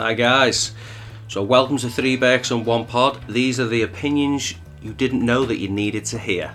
Hi guys, so welcome to Three Bakes and One Pod. These are the opinions you didn't know that you needed to hear.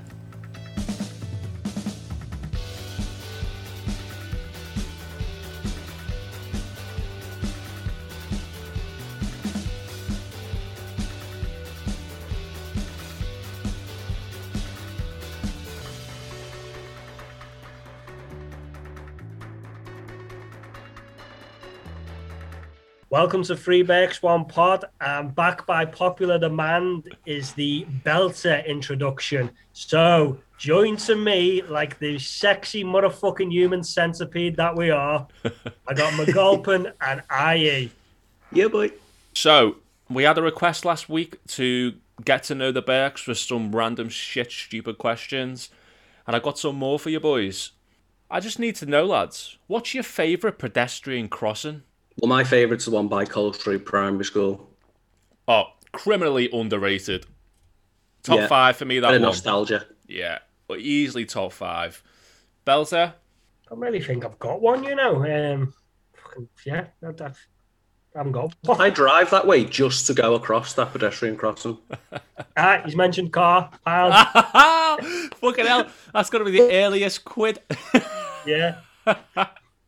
Welcome to Three Bakes, One Pod. And back by popular demand is the belter introduction. So join to me like the sexy motherfucking human centipede that we are. I got McGulpin and IE. Yeah, boy. So we had a request last week to get to know the Bakes for some random shit, stupid questions. And I got some more for you boys. I just need to know, lads, what's your favourite pedestrian crossing? Well, my favourite's the one by Coles Street Primary School. Oh, criminally underrated. Top five for me, that one. Nostalgia. Yeah, but easily top five. Belter? I don't really think I've got one, you know. I haven't got one. I drive that way just to go across that pedestrian crossing. He's mentioned car. Fucking hell, that's going to be the earliest quid. Yeah.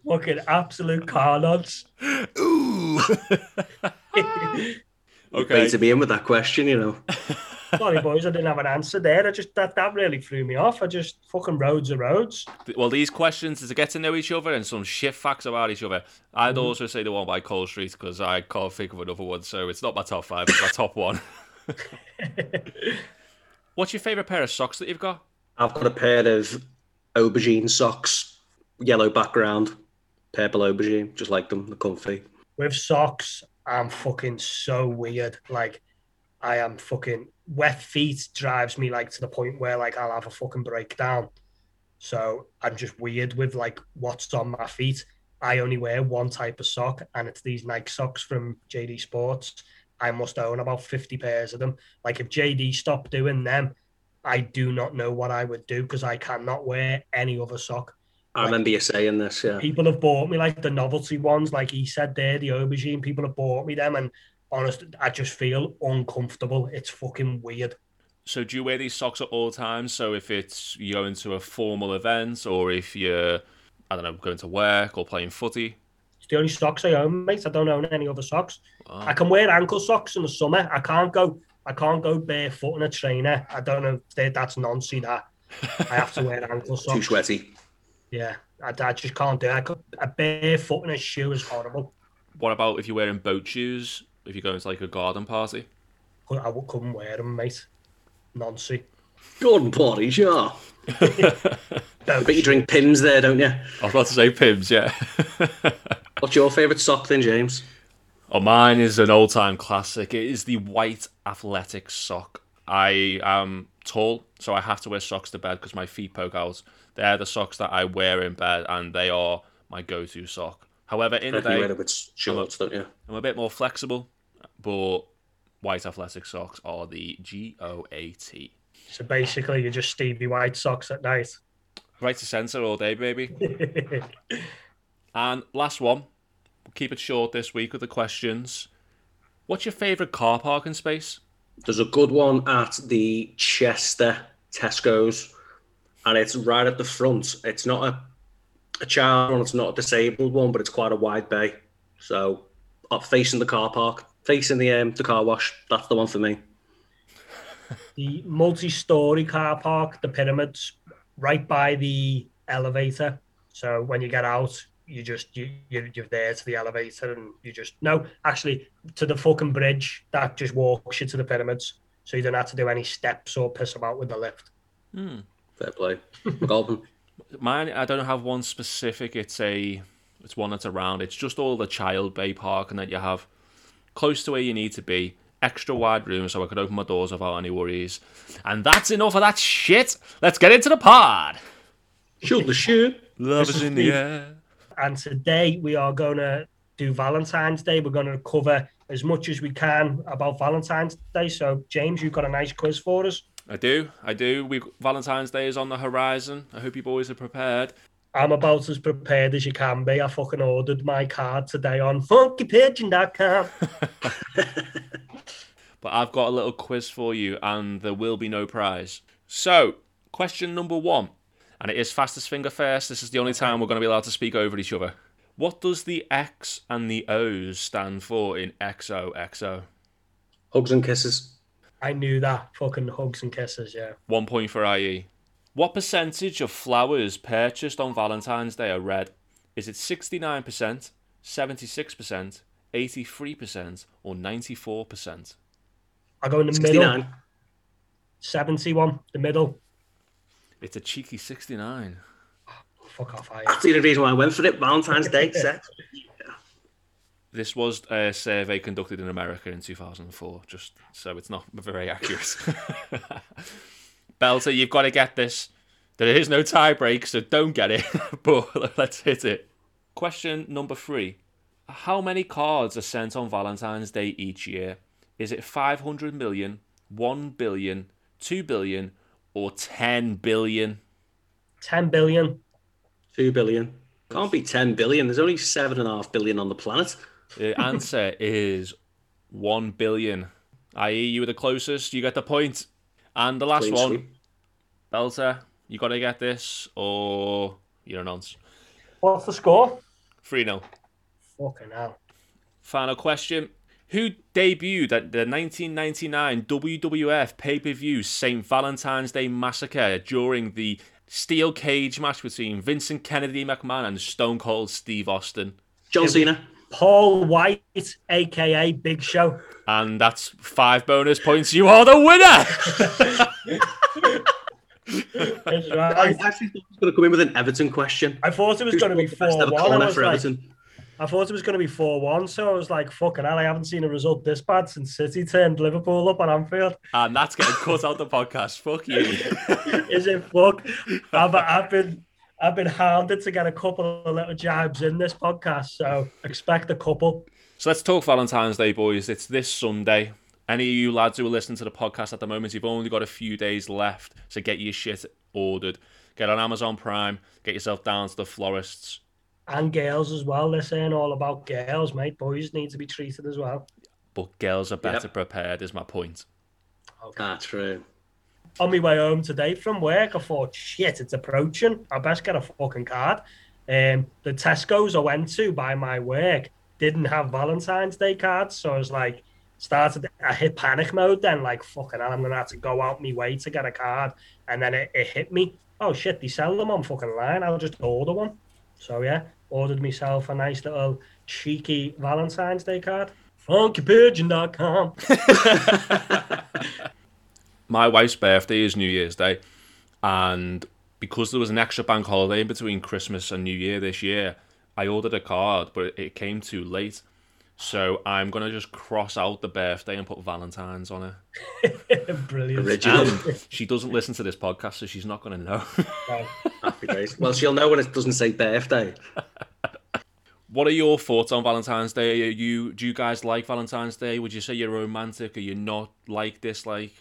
Fucking absolute car nods. Ooh. Okay. To be in with that question, you know. Sorry, boys, I didn't have an answer there. I just that really threw me off. I just fucking roads are roads. Well, these questions is to get to know each other and some shit facts about each other. I'd also say the one by Cold Streets because I can't think of another one, so it's not my top five, it's my top one. What's your favourite pair of socks that you've got? I've got a pair of aubergine socks, yellow background. Purple aubergine, just like them, they're comfy. With socks, I'm fucking so weird. Like, I am fucking... Wet feet drives me, like, to the point where, like, I'll have a fucking breakdown. So I'm just weird with, like, what's on my feet. I only wear one type of sock, and it's these Nike socks from JD Sports. I must own about 50 pairs of them. Like, if JD stopped doing them, I do not know what I would do, because I cannot wear any other sock. I remember you saying this, yeah. People have bought me, like, the novelty ones, like he said there, the aubergine. People have bought me them, and, honest, I just feel uncomfortable. It's fucking weird. So do you wear these socks at all times? So if it's you're going to a formal event or if you're, I don't know, going to work or playing footy? It's the only socks I own, mate. I don't own any other socks. Wow. I can wear ankle socks in the summer. I can't go barefoot in a trainer. I don't know. That's nonsense, that. I have to wear ankle socks. Too sweaty. Yeah, I just can't do it. A barefoot in a shoe is horrible. What about if you're wearing boat shoes, if you're going to, like, a garden party? I couldn't wear them, mate. Nancy. Garden parties, yeah. But you drink Pimm's there, don't you? I was about to say Pimm's, yeah. What's your favourite sock then, James? Oh, mine is an old-time classic. It is the white athletic sock. I am tall, so I have to wear socks to bed because my feet poke out. They're the socks that I wear in bed, and they are my go-to sock. However, in the day, I'm a bit more flexible, but white athletic socks are the GOAT. So basically, you're just Stevie White socks at night. Right to centre all day, baby. And last one, we'll keep it short this week with the questions. What's your favourite car parking space? There's a good one at the Chester Tesco's, and it's right at the front. It's not a child one, it's not a disabled one, but it's quite a wide bay. So up facing the car park, facing the car wash, that's the one for me. The multi-storey car park, the Pyramids, right by the elevator. So when you get out, you're there to the elevator and to the fucking bridge that just walks you to the Pyramids, so you don't have to do any steps or piss about with the lift. Fair play. Golden. Mine, I don't have one specific. It's one that's around. It's just all the child bay parking that you have close to where you need to be. Extra wide room so I could open my doors without any worries. And that's enough of that shit. Let's get into the pod. Shoot the shit. Love is in the air. And today we are going to do Valentine's Day. We're going to cover as much as we can about Valentine's Day. So, James, you've got a nice quiz for us. I do. Valentine's Day is on the horizon. I hope you boys are prepared. I'm about as prepared as you can be. I fucking ordered my card today on funkypigeon.com. But I've got a little quiz for you, and there will be no prize. So, question number one, and it is fastest finger first. This is the only time we're going to be allowed to speak over each other. What does the X and the O's stand for in XOXO? Hugs and kisses. I knew that. Fucking hugs and kisses, yeah. 1 point for IE. What percentage of flowers purchased on Valentine's Day are red? Is it 69%, 76%, 83%, or 94%? I go in the 69. Middle. 71, the middle. It's a cheeky 69. Oh, fuck off, IE. That's the only reason why I went for it. Valentine's Day, sex. Yeah. This was a survey conducted in America in 2004, just so it's not very accurate. Belter, you've got to get this. There is no tie break, so don't get it, but let's hit it. Question number 3. How many cards are sent on Valentine's Day each year? Is it 500 million, 1 billion, 2 billion, or 10 billion? 10 billion. 2 billion. Can't be 10 billion. There's only 7.5 billion on the planet. The answer is 1 billion. IE, you were the closest. You get the point. And the last one, Belter, you got to get this or you're a nonce. What's the score? 3-0. Fucking hell. Final question. Who debuted at the 1999 WWF pay-per-view St. Valentine's Day Massacre during the steel cage match between Vincent Kennedy McMahon and Stone Cold Steve Austin? John Cena. Paul White, a.k.a. Big Show. And that's 5 bonus points. You are the winner! That's right. I actually thought it was going to come in with an Everton question. I thought it was going to be 4-1. I thought it was going to be 4-1, so I was like, fucking hell, I haven't seen a result this bad since City turned Liverpool up at Anfield. And that's getting cut out the podcast. Fuck you. Is it fuck? I've been hounded to get a couple of little jibes in this podcast, so expect a couple. So let's talk Valentine's Day, boys. It's this Sunday. Any of you lads who are listening to the podcast at the moment, you've only got a few days left, so get your shit ordered. Get on Amazon Prime, get yourself down to the florists. And girls as well. They're saying all about girls, mate. Boys need to be treated as well. But girls are better prepared, is my point. Okay. That's true. On my way home today from work, I thought, shit, it's approaching. I best get a fucking card. The Tesco's I went to by my work didn't have Valentine's Day cards. So I was like, I hit panic mode then, like, fucking hell, I'm going to have to go out my way to get a card. And then it hit me. Oh, shit, they sell them on fucking line. I'll just order one. So, yeah, ordered myself a nice little cheeky Valentine's Day card. funkypigeon.com. My wife's birthday is New Year's Day, and because there was an extra bank holiday in between Christmas and New Year this year, I ordered a card, but it came too late. So I'm going to just cross out the birthday and put Valentine's on it. Brilliant. Original. She doesn't listen to this podcast, so she's not going to know. Happy days. Well, she'll know when it doesn't say birthday. What are your thoughts on Valentine's Day? Do you guys like Valentine's Day? Would you say you're romantic? Are you not like, dislike?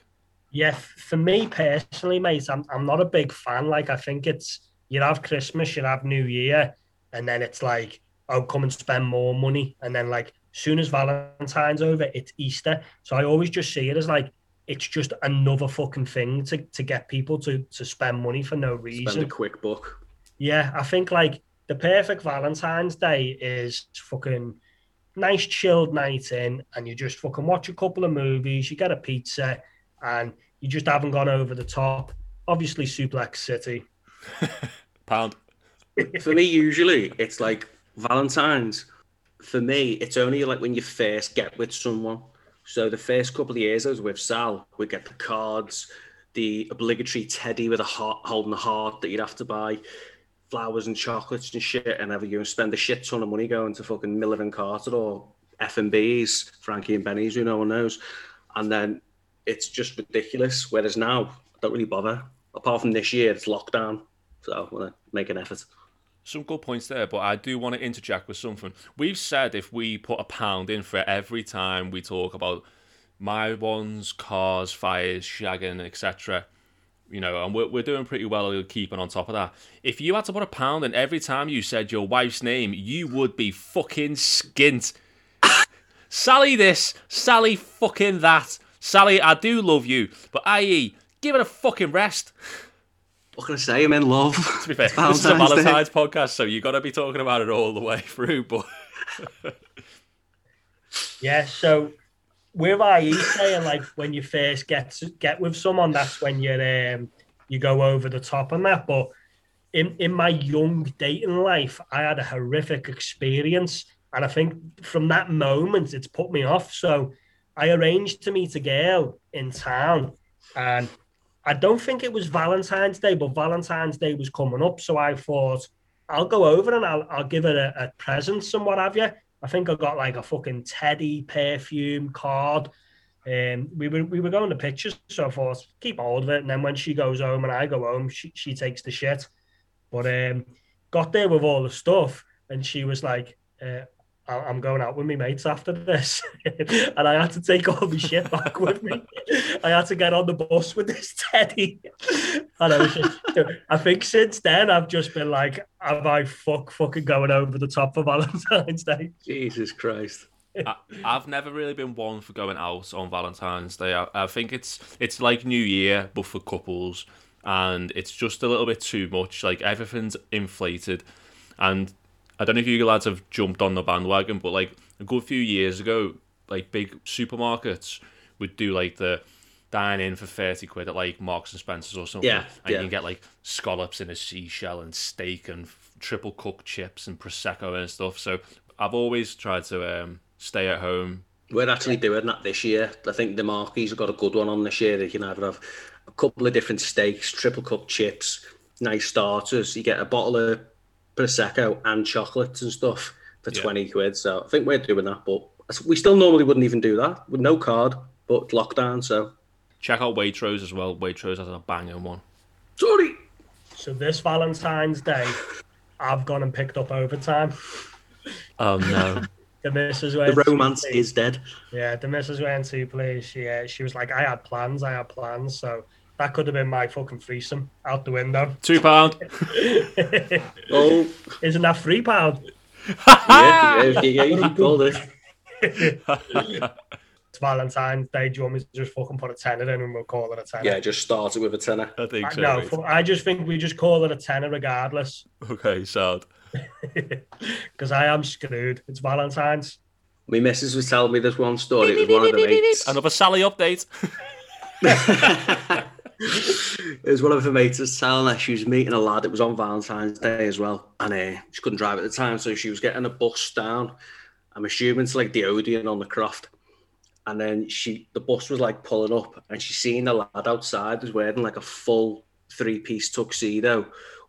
Yeah, for me personally, mate, I'm not a big fan. Like, I think it's, you have Christmas, you have New Year, and then it's like, oh, come and spend more money. And then, like, soon as Valentine's over, it's Easter. So I always just see it as, like, it's just another fucking thing to get people to spend money for no reason. Spend a quick buck. Yeah, I think, like, the perfect Valentine's Day is fucking nice chilled night in, and you just fucking watch a couple of movies, you get a pizza, and you just haven't gone over the top. Obviously, Suplex City. Pound. For me, usually, it's like Valentine's. For me, it's only like when you first get with someone. So the first couple of years I was with Sal, we'd get the cards, the obligatory teddy with a heart, holding a heart that you'd have to buy, flowers and chocolates and shit, and ever you spend a shit ton of money going to fucking Miller and Carter or F&B's, Frankie and Benny's, who no one knows. And then it's just ridiculous. Whereas now, I don't really bother. Apart from this year, it's lockdown. So I want to make an effort. Some good points there, but I do want to interject with something. We've said if we put £1 in for every time we talk about my ones, cars, fires, shagging, etc., You know, and we're doing pretty well keeping on top of that. If you had to put a pound in every time you said your wife's name, you would be fucking skint. Sally this, Sally fucking that. Sally, I do love you, but i.e., give it a fucking rest. What can I say? I'm in love. To be fair, this is a Valentine's podcast, so you got to be talking about it all the way through. But yeah, so... With IE saying, like, when you first get with someone, that's when you go over the top and that. But in my young dating life, I had a horrific experience. And I think from that moment, it's put me off. So I arranged to meet a girl in town. And I don't think it was Valentine's Day, but Valentine's Day was coming up. So I thought, I'll go over and I'll give her a present and what have you. I think I got like a fucking teddy, perfume, card. We were going to pictures, so I thought, keep hold of it. And then when she goes home and I go home, she takes the shit. But got there with all the stuff, and she was like, I'm going out with my mates after this. And I had to take all the shit back with me. I had to get on the bus with this teddy. And I think since then, I've just been like, am I fucking going over the top for Valentine's Day? Jesus Christ. I've never really been one for going out on Valentine's Day. I think it's like New Year, but for couples. And it's just a little bit too much. Like, everything's inflated. And I don't know if you lads have jumped on the bandwagon, but like a good few years ago, like big supermarkets would do like the dine in for 30 quid at like Marks and Spencers or something. Yeah, and you can get like scallops in a seashell and steak and triple cooked chips and Prosecco and stuff. So I've always tried to stay at home. We're actually doing that this year. I think the Markies have got a good one on this year. They can either have a couple of different steaks, triple cooked chips, nice starters. You get a bottle of Prosecco and chocolates and stuff for 20 quid. So I think we're doing that, but we still normally wouldn't even do that with no card, but lockdown. So check out Waitrose as well. Waitrose has a banging one. Sorry. So this Valentine's Day, I've gone and picked up overtime. Oh no. The romance is dead. Yeah, the missus went to please. She was like, I had plans. So that could have been my fucking threesome out the window. £2. Oh, isn't that £3? yeah, you called it. It's Valentine's Day. Do you want me to just fucking put a tenner in and we'll call it a tenner? Yeah, just start it with a tenner. I think so. No, right. I just think we just call it a tenner regardless. Okay, sad. Because I am screwed. It's Valentine's. My missus was telling me this one story. It was one of the mates. Another Sally update. It was one of her mates was telling her she was meeting a lad. It was on Valentine's Day as well, and she couldn't drive at the time, so she was getting a bus down, I'm assuming, to like the Odeon on the Croft. And then the bus was like pulling up, and she seen the lad outside was wearing like a full three-piece tuxedo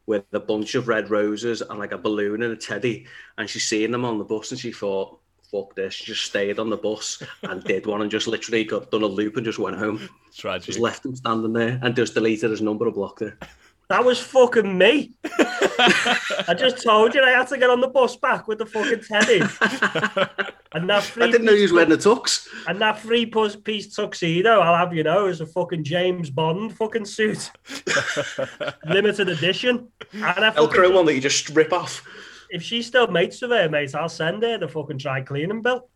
with a bunch of red roses and like a balloon and a teddy, and she seen them on the bus and she thought, fuck this. She just stayed on the bus and did one and just literally got done a loop and just went home. Tragic. Just left him standing there and just deleted his number and blocked her. That was fucking me. I just told you I had to get on the bus back with the fucking teddy. And that I didn't know you was wearing a tux. And that three-piece tuxedo, I'll have you know, is a fucking James Bond fucking suit. Limited edition. And I Velcro one that you just rip off. If she's still mates with her mates, I'll send her the fucking dry cleaning bill.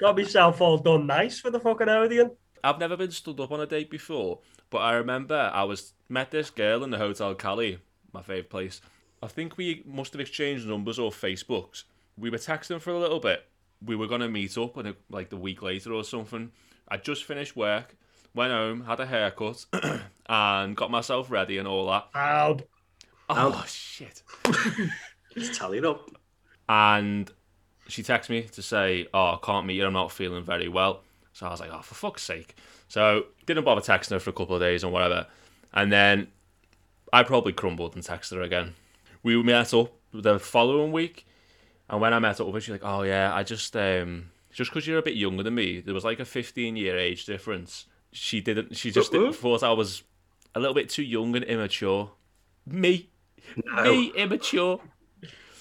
Got myself all done nice for the fucking Odeon. I've never been stood up on a date before, but I remember I met this girl in the Hotel Cali, my favourite place. I think we must have exchanged numbers or Facebooks. We were texting for a little bit. We were going to meet up like the week later or something. I just finished work, went home, had a haircut, and got myself ready and all that. Oh, shit. It's tallied up. And she texted me to say, oh, I can't meet you, I'm not feeling very well. So I was like, oh, for fuck's sake. So didn't bother texting her for a couple of days and whatever. And then I probably crumbled and texted her again. We met up the following week. And when I met up with her, she's like, oh, yeah, I just because you're a bit younger than me, there was like a 15-year age difference. She thought I was a little bit too young and immature. Me, immature.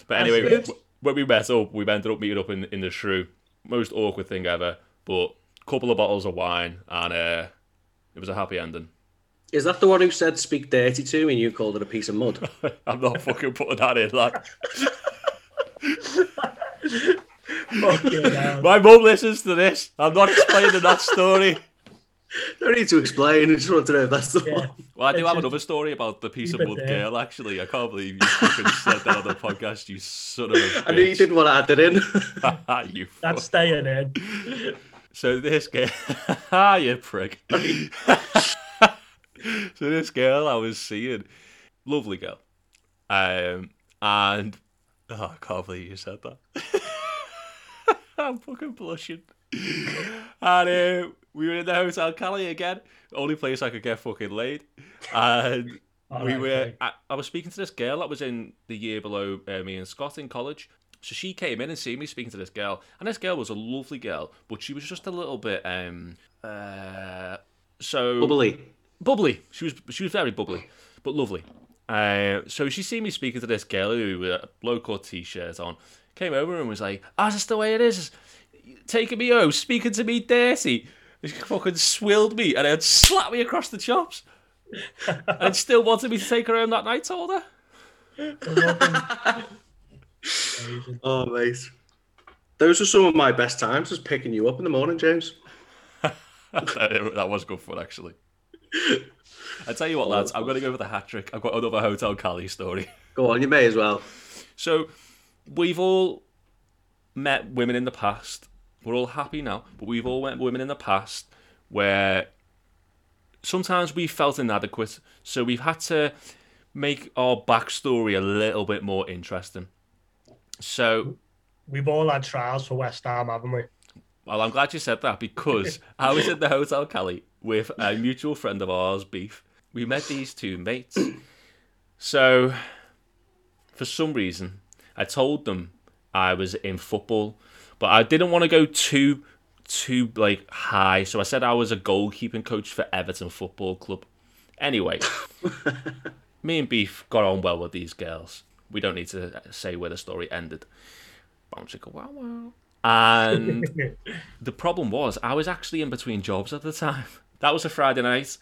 But anyway, when we met up, we ended up meeting up in the Shrew. Most awkward thing ever, but a couple of bottles of wine, and it was a happy ending. Is that the one who said "speak dirty to me" and you called it a piece of mud? I'm not fucking putting that in, lad. My mum listens to this. I'm not explaining that story. No need to explain. I just want to know if that's the one. Well, I do have another story about the piece of mud girl, actually. I can't believe you fucking said that on the podcast, you son of a bitch. I knew you didn't want to add it in. You fuck. That's staying in. So this girl... you prick. So this girl I was seeing... Lovely girl. And... Oh, I can't believe you said that. I'm fucking blushing. And... we were in the Hotel Cali again, only place I could get fucking laid. And I was speaking to this girl that was in the year below me and Scott in college. So she came in and seen me speaking to this girl. And this girl was a lovely girl, but she was just a little bit, Bubbly. She was very bubbly, but lovely. So she seen me speaking to this girl who with a low-cut t-shirt on, came over and was like, "Is this the way it is? Taking me home, speaking to me dirty." She fucking swilled me and then slapped me across the chops. And still wanted me to take her home that night, told her. Oh, mate. Those are some of my best times, just picking you up in the morning, James. That was good fun, actually. I tell you what, lads, I'm going to go for the hat trick. I've got another Hotel Cali story. Go on, you may as well. So, we've all met women in the past. We're all happy now, but we've all met women in the past where sometimes we felt inadequate, so we've had to make our backstory a little bit more interesting. So we've all had trials for West Ham, haven't we? Well, I'm glad you said that, because I was at the Hotel Cali with a mutual friend of ours, Beef. We met these two mates. So for some reason, I told them I was in football, but I didn't want to go too like high, so I said I was a goalkeeping coach for Everton Football Club. Anyway, me and Beef got on well with these girls. We don't need to say where the story ended. And the problem was, I was actually in between jobs at the time. That was a Friday night.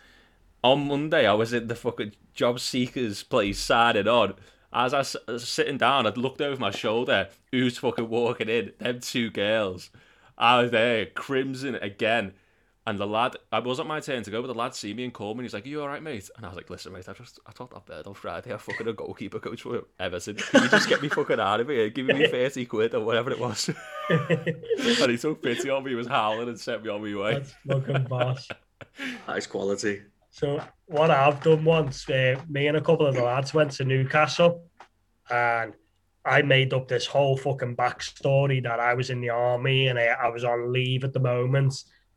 On Monday, I was in the fucking job seekers place signing on. As I was sitting down, I'd looked over my shoulder. Who's fucking walking in? Them two girls. I was there, crimson again. And the lad, it wasn't my turn to go, but the lad seen me and called me. And he's like, "Are you all right, mate?" And I was like, "Listen, mate, I thought I've heard on Friday. I'm fucking a goalkeeper coach for Everton. Can you just get me fucking out of here? Give me £30 or whatever it was." And he took pity on me. He was howling and sent me on my way. That's fucking boss. That is quality. So what I've done once, me and a couple of the lads went to Newcastle, and I made up this whole fucking backstory that I was in the army and I was on leave at the moment,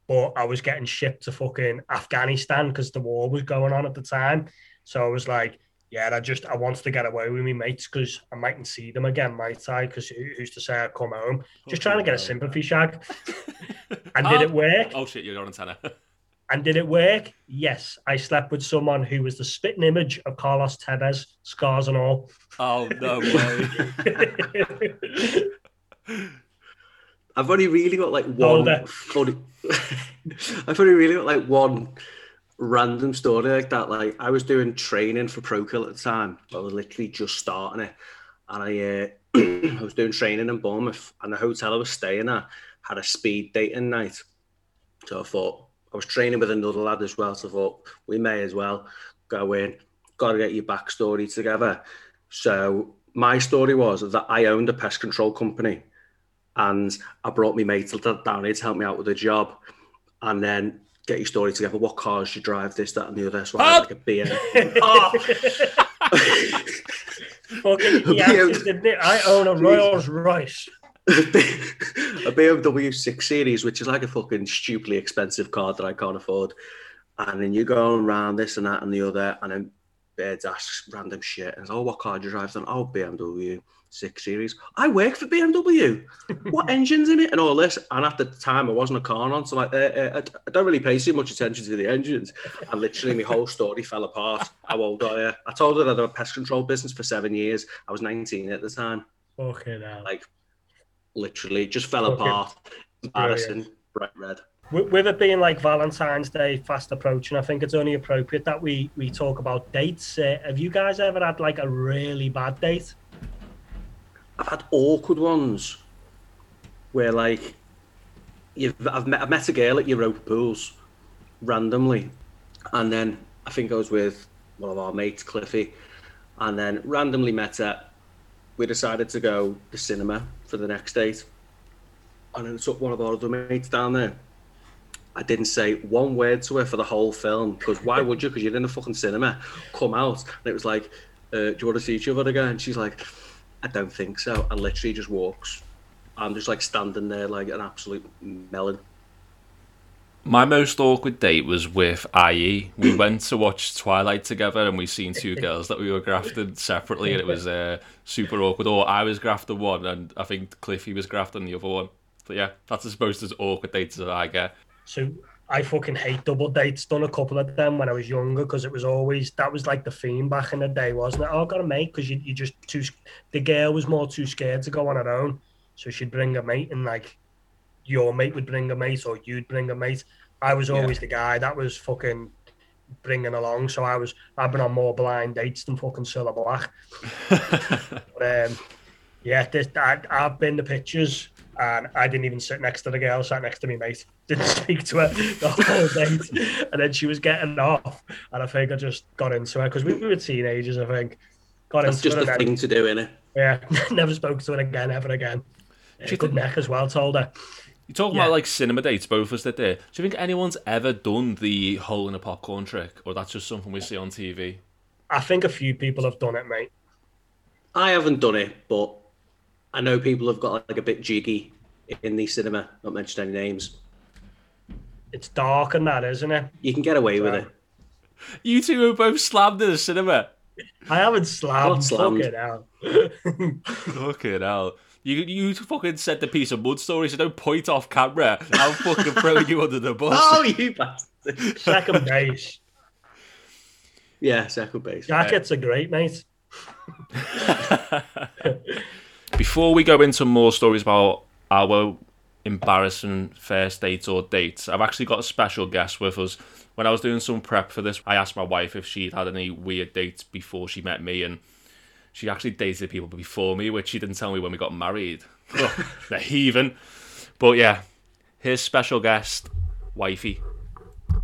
but I was getting shipped to fucking Afghanistan because the war was going on at the time. So I was like, yeah, I wanted to get away with me mates because I mightn't see them again, might I? Because who's to say I'd come home? Just trying to get a sympathy shag. And did it work? Oh shit, you're on antenna. And did it work? Yes. I slept with someone who was the spitting image of Carlos Tevez, scars and all. Oh, no way. I've only really got like one random story like that. Like, I was doing training for ProKill at the time. I was literally just starting it. And I was doing training in Bournemouth, and the hotel I was staying at had a speed dating night. So I thought, I was training with another lad as well, so I thought we may as well go in. Got to get your backstory together. So my story was that I owned a pest control company, and I brought my mate down here to help me out with the job. And then get your story together. What cars you drive? This, that, and the other. So I had like a BMW. I own a Rolls Royce. A BMW 6 Series, which is like a fucking stupidly expensive car that I can't afford. And then you go around this and that and the other, and then Beards asks random shit. And it's, "What car do you drive?" Then, BMW 6 Series. I work for BMW. What engine's in it? And all this. And at the time, I wasn't a car on, so like, I don't really pay too much attention to the engines. And literally, my whole story fell apart. How old are you? I told her that I had a pest control business for 7 years. I was 19 at the time. Fucking hell. Literally just fell apart. Embarrassing, bright red. With it being like Valentine's Day fast approaching, I think it's only appropriate that we talk about dates. Have you guys ever had like a really bad date? I've had awkward ones where like I've met a girl at Europa Pools randomly, and then I think I was with one of our mates, Cliffy, and then randomly met her. We decided to go to the cinema for the next date, and then took one of our other mates down there. I didn't say one word to her for the whole film, because why would you? Because you're in the fucking cinema. Come out. And it was like, do you want to see each other again? And she's like, I don't think so. And literally just walks. I'm just like standing there like an absolute melon. My most awkward date was with IE. We went to watch Twilight together, and we seen two girls that we were grafted separately, and it was super awkward. Or I was grafted one, and I think Cliffy was grafted the other one. But yeah, that's as most as awkward dates as I get. So I fucking hate double dates. Done a couple of them when I was younger, because it was always, that was like the theme back in the day, wasn't it? Oh, I've got a mate, because you just too. The girl was more too scared to go on her own, so she'd bring a mate, and like your mate would bring a mate, or you'd bring a mate. I was always the guy that was fucking bringing along, so I've been on more blind dates than fucking Cilla Black. But I've been to pictures. And I didn't even sit next to the girl, sat next to me mate. Didn't speak to her the whole date. And then she was getting off. And I think I just got into her, because we were teenagers, I think. That's just the thing to do, innit? Yeah, never spoke to her again, ever again. She good neck as well, told her. You're talking about like cinema dates, both of us did there. Do you think anyone's ever done the hole in a popcorn trick? Or that's just something we see on TV? I think a few people have done it, mate. I haven't done it, but I know people have got like a bit jiggy in the cinema, not mention any names. It's dark and that, isn't it? You can get away with it. You two were both slammed in the cinema. I haven't slammed. Fuck it out. Fuck it out. You fucking said the piece of mud story, so don't point off camera. I'll fucking throw you under the bus. Oh, you bastard. Second base. Yeah, second base. Jackets are great, mate. Before we go into more stories about our embarrassing first dates or dates, I've actually got a special guest with us. When I was doing some prep for this, I asked my wife if she'd had any weird dates before she met me, and she actually dated people before me, which she didn't tell me when we got married. The heathen. But yeah, here's special guest, Wifey.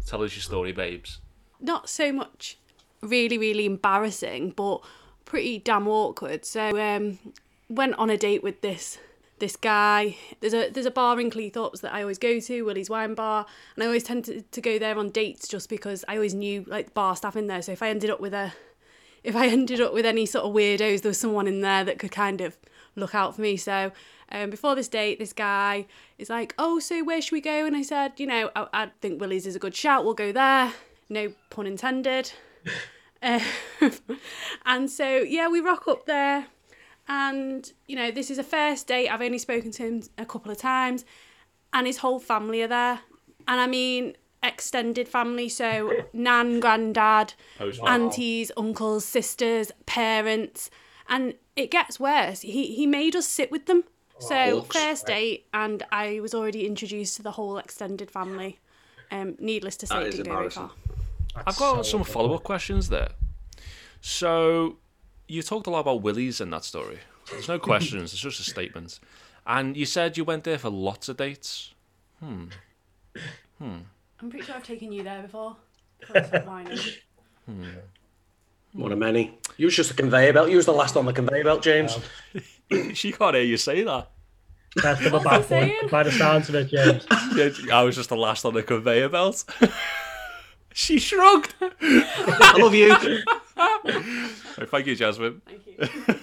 Tell us your story, babes. Not so much really, really embarrassing, but pretty damn awkward. So, went on a date with this guy. There's a bar in Cleethorpes that I always go to, Willie's Wine Bar, and I always tend to go there on dates just because I always knew like bar staff in there. So if I ended up with any sort of weirdos, there was someone in there that could kind of look out for me. So before this date, this guy is like, "Oh, so where should we go?" And I said, "You know, I think Willie's is a good shout. We'll go there." No pun intended. And so we rock up there. And, you know, this is a first date. I've only spoken to him a couple of times. And his whole family are there. And I mean, extended family. So, nan, granddad, aunties, uncles, sisters, parents. And it gets worse. He made us sit with them. So, first date. And I was already introduced to the whole extended family. Needless to say, it didn't go very far. I've got some follow-up questions there. So, you talked a lot about Willie's in that story. There's no questions. It's just a statement. And you said you went there for lots of dates. I'm pretty sure I've taken you there before. One of many. You was just a conveyor belt. You was the last on the conveyor belt, James. She can't hear you say that. That's the back one. By the sounds of it, James. I was just the last on the conveyor belt. She shrugged. I love you. Thank you, Jasmine. Thank you.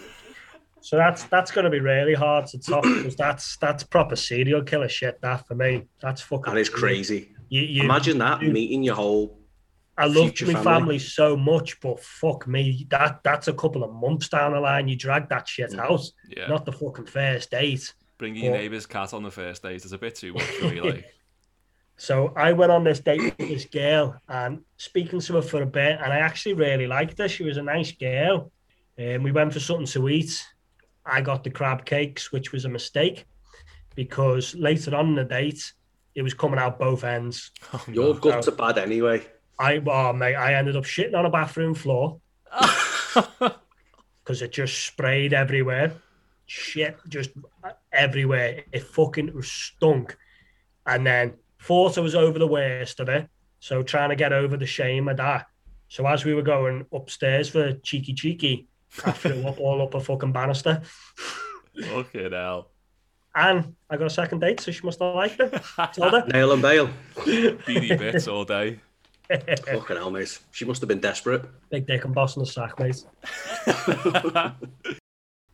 So that's going to be really hard to top, because that's proper serial killer shit, that, for me. That's fucking... That is crazy. You imagine that, meeting your whole... I love my family so much, but fuck me, that's a couple of months down the line. You drag that shit out. Yeah. Not the fucking first date. Bringing your neighbour's cat on the first date is a bit too much for me, like... So I went on this date with this girl, and speaking to her for a bit, and I actually really liked her. She was a nice girl. And we went for something to eat. I got the crab cakes, which was a mistake, because later on in the date, It was coming out both ends. Oh, your guts are bad anyway. Mate, I ended up shitting on a bathroom floor because it just sprayed everywhere. Shit, just everywhere. It fucking stunk. And then thought I was over the worst of it, so trying to get over the shame of that. So as we were going upstairs for cheeky, I threw up all up a fucking banister. Fucking hell. And I got a second date, so she must have liked it. Told her. Nail and bail. Beanie bits all day. Fucking hell, mate. She must have been desperate. Big dick and boss in the sack, mate.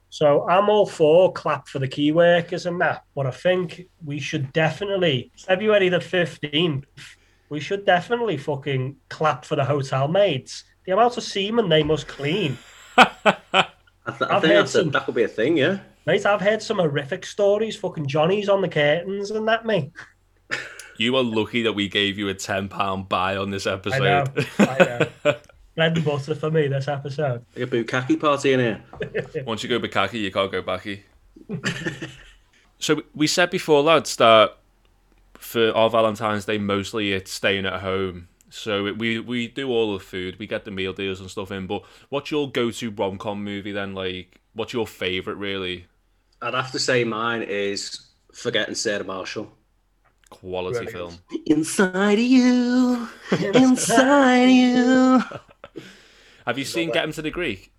So I'm all for clap for the key workers and that, but I think we should definitely, February the 15th, we should definitely fucking clap for the hotel maids. The amount of semen they must clean. I think that could be a thing, yeah. Mate, I've heard some horrific stories, fucking Johnny's on the curtains and that, mate. You are lucky that we gave you a £10 buy on this episode. I know. Bread and butter for me this episode. Like a bukkake party in here. Once you go bukkake, you can't go backy. So we said before, lads, that for our Valentine's Day, mostly it's staying at home. So we do all the food, we get the meal deals and stuff in, but what's your go-to rom-com movie then? Like, what's your favourite, really? I'd have to say mine is Forgetting Sarah Marshall. Quality film. Inside of you, inside of you. Have you seen Get Him to the Greek?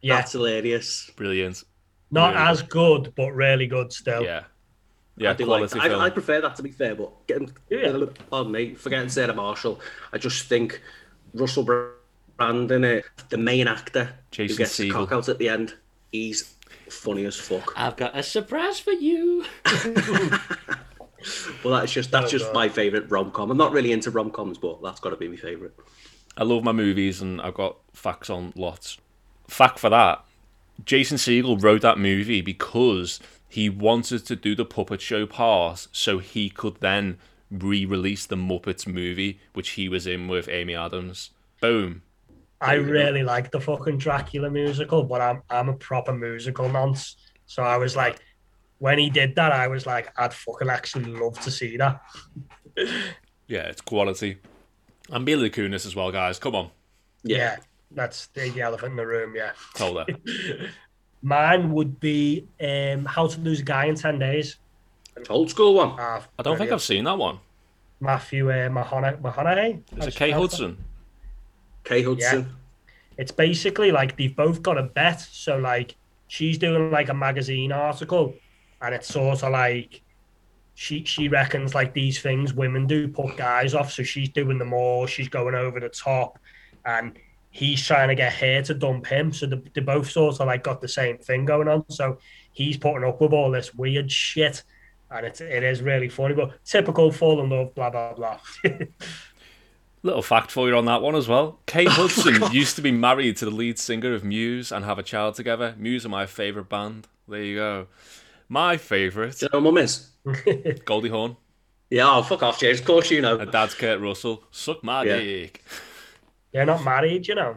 Yeah. That's hilarious. Brilliant. Not as good, but really good still. Yeah, quality film. I prefer that, to be fair, but Forgetting Sarah Marshall, I just think Russell Brand in it, the main actor, Jason who gets the cock out at the end, he's funny as fuck. I've got a surprise for you. Well, that's just my favourite rom-com. I'm not really into rom-coms, but that's got to be my favourite. I love my movies, and I've got facts on lots. Fact for that, Jason Segel wrote that movie because he wanted to do the puppet show part so he could then re-release the Muppets movie, which he was in with Amy Adams. Boom. I really like the fucking Dracula musical, but I'm a proper musical nonce. So I was like, when he did that, I was like, I'd fucking actually love to see that. Yeah, it's quality. And Mila Kunis as well, guys. Come on. Yeah, that's the elephant in the room, yeah. Hold up. Mine would be How to Lose a Guy in 10 Days. Old school one. I don't think I've seen that one. Matthew McConaughey. Is it Kay Hudson? Kay Hudson. Yeah. It's basically like they've both got a bet. So like she's doing like a magazine article. And it's sort of like she reckons like these things women do put guys off. So she's doing them all. She's going over the top, and he's trying to get her to dump him. So they both sort of like got the same thing going on. So he's putting up with all this weird shit, and it is really funny. But typical fall in love, blah blah blah. Little fact for you on that one as well. Kate Hudson used to be married to the lead singer of Muse and have a child together. Muse are my favorite band. There you go. My favourite. Do you know what mum is? Goldie Hawn. Yeah, oh, fuck off, James. Of course you know. And dad's Kurt Russell. Suck my dick. They're not married, you know.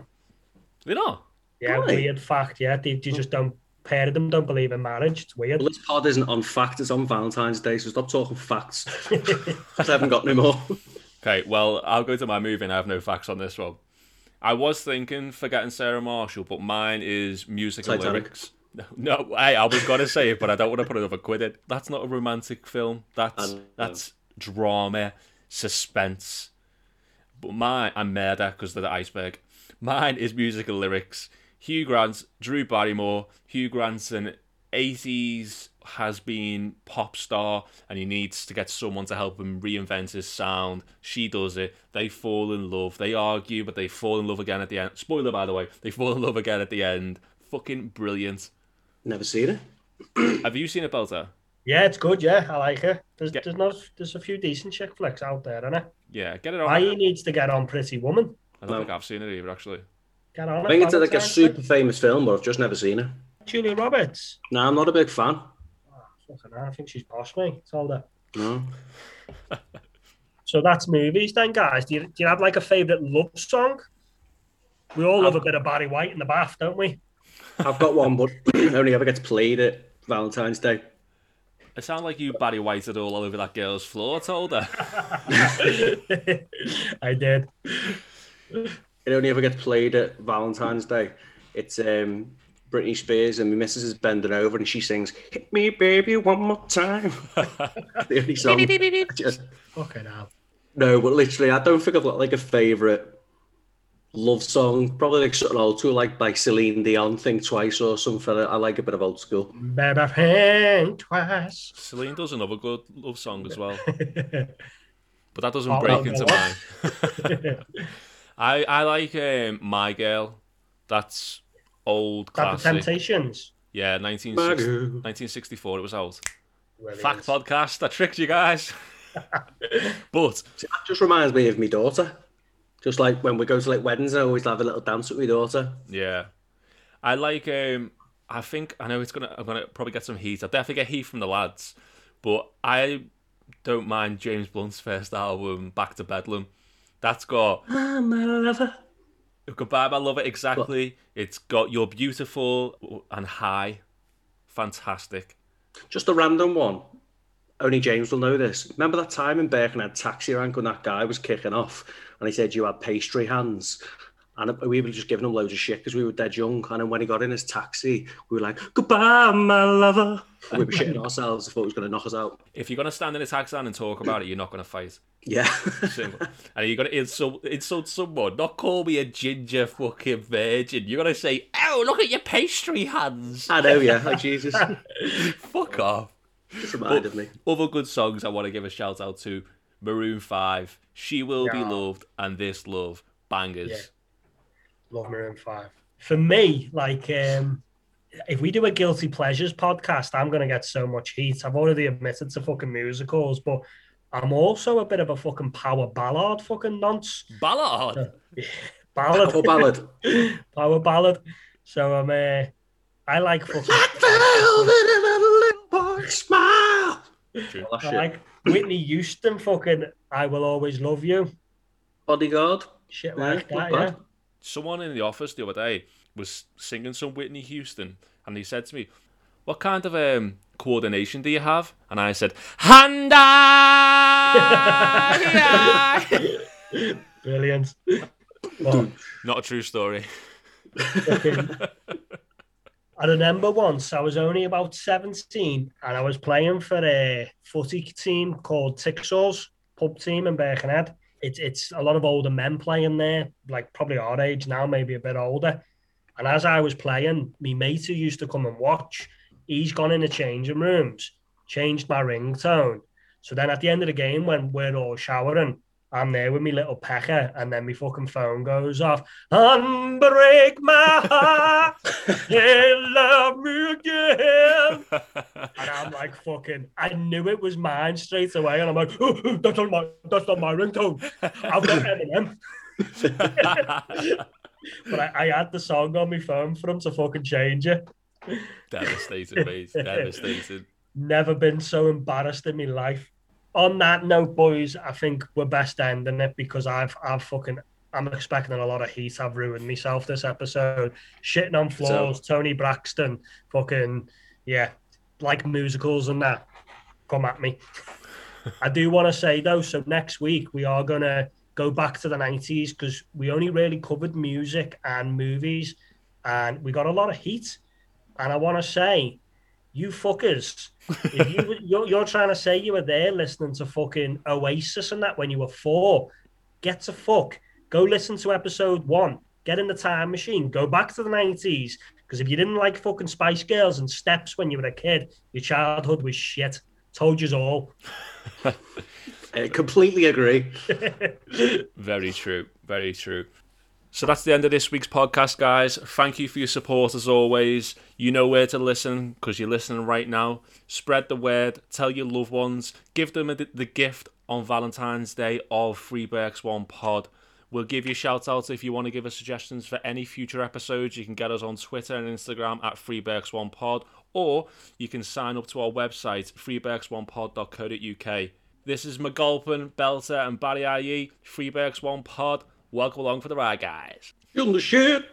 They're not? Yeah, weird fact, yeah. They just don't, pair of them don't believe in marriage. It's weird. Well, this pod isn't on fact, it's on Valentine's Day, so stop talking facts. I haven't got any more. Okay, well, I'll go to my movie and I have no facts on this one. I was thinking Forgetting Sarah Marshall, but mine is Music and Lyrics. No, I was going to say it, but I don't want to put another quid in. That's not a romantic film. That's drama, suspense. But mine, and murder, because they're the iceberg. Mine is Music and Lyrics. Hugh Grant, Drew Barrymore. Hugh Grant's an 80s has-been pop star, and he needs to get someone to help him reinvent his sound. She does it. They fall in love. They argue, but they fall in love again at the end. Spoiler, by the way. They fall in love again at the end. Fucking brilliant. Never seen it. Have you seen it, Belter? Yeah, it's good, yeah. I like it. There's a few decent chick flicks out there, isn't it? Yeah, get it on. He needs to get on Pretty Woman. I don't think I've seen it either, actually. Get on. I think it's like a super famous film, but I've just never seen it. Julia Roberts. No, I'm not a big fan. Oh, fucking hell, I think she's bossed me. It's all that. No. So that's movies then, guys. Do you have like a favourite love song? We all love a bit of Barry White in the bath, don't we? I've got one, but only ever gets played at Valentine's Day. It sounds like you Barry Whited all over that girl's floor, I told her. I did. It only ever gets played at Valentine's Day. It's Britney Spears and my missus is bending over and she sings, "Hit me, baby, one more time." The only song. Just, fucking hell. No, but literally, I don't think I've got like a favourite love song. Probably like sort of old school, like by Celine Dion, Think Twice or something. I like a bit of old school. Baby, think twice. Celine does another good love song as well. But that doesn't break into mine. I like My Girl. That's old classic. The Temptations. Yeah, 1964 it was out. Really Fact is. Podcast, I tricked you guys. But that just reminds me of my daughter. Just like when we go to like weddings, I always have a little dance with my daughter. Yeah, I like. I think I know it's gonna. I'm gonna probably get some heat. I definitely get heat from the lads, but I don't mind James Blunt's first album, Back to Bedlam. That's got "I'm a Lover," "Goodbye My Lover." Exactly. But it's got "You're Beautiful" and "High." Fantastic. Just a random one. Only James will know this. Remember that time in Birkenhead taxi rank when that guy was kicking off and he said you had pastry hands? And we were just giving him loads of shit because we were dead young. And then when he got in his taxi, we were like, "Goodbye, my lover." And we were shitting ourselves. I thought he was going to knock us out. If you're going to stand in a taxi and talk about it, you're not going to fight. Yeah. And you're going to insult someone. Not call me a ginger fucking virgin. You're going to say, "Oh, look at your pastry hands." I know, yeah. Like, Jesus. Fuck off. Just reminded me. Other good songs I want to give a shout out to: Maroon 5, "She Will Be Loved," and "This Love." Bangers. Yeah. Love Maroon 5. For me, like, if we do a Guilty Pleasures podcast, I'm going to get so much heat. I've already admitted to fucking musicals, but I'm also a bit of a fucking power ballad fucking nonce. Ballad? Ballad. Power ballad. Power ballad. So I'm I like fucking... Smile. Like Whitney Houston, fucking "I Will Always Love You," "Bodyguard," shit like that. Yeah. Someone in the office the other day was singing some Whitney Houston, and he said to me, "What kind of coordination do you have?" And I said, "Hand eye." Brilliant. Well, not a true story. I remember once, I was only about 17, and I was playing for a footy team called Tixall's, pub team in Birkenhead. It's a lot of older men playing there, like probably our age now, maybe a bit older. And as I was playing, my mate who used to come and watch, he's gone in the changing rooms, changed my ringtone. So then at the end of the game, when we're all showering, I'm there with me little pecker, and then my fucking phone goes off. "Unbreak my heart, and love me again." And I'm like, fucking, I knew it was mine straight away, and I'm like, "Oh, that's not my ringtone. I've got Eminem." But I had the song on my phone for him to fucking change it. Devastated, mate. Devastated. Never been so embarrassed in my life. On that note, boys, I think we're best ending it because I'm expecting a lot of heat. I've ruined myself this episode. Shitting on floors, so, Tony Braxton, like musicals and that. Come at me. I do want to say, though, so next week we are going to go back to the 90s because we only really covered music and movies and we got a lot of heat. And I want to say, you fuckers, if you're trying to say you were there listening to fucking Oasis and that when you were 4, get to fuck. Go listen to episode 1. Get in the time machine. Go back to the 90s. Because if you didn't like fucking Spice Girls and Steps when you were a kid, your childhood was shit. Told yous all. I completely agree. Very true. Very true. So that's the end of this week's podcast, guys. Thank you for your support, as always. You know where to listen, because you're listening right now. Spread the word. Tell your loved ones. Give them the gift on Valentine's Day of Three Berks One Pod. We'll give you shout-outs if you want to give us suggestions for any future episodes. You can get us on Twitter and Instagram at FreeBerks1Pod, or you can sign up to our website, freeberks1pod.co.uk. This is McGulpin, Belter, and Barry IE, FreeBerks1Pod. Welcome along for the ride, guys. You're the shit.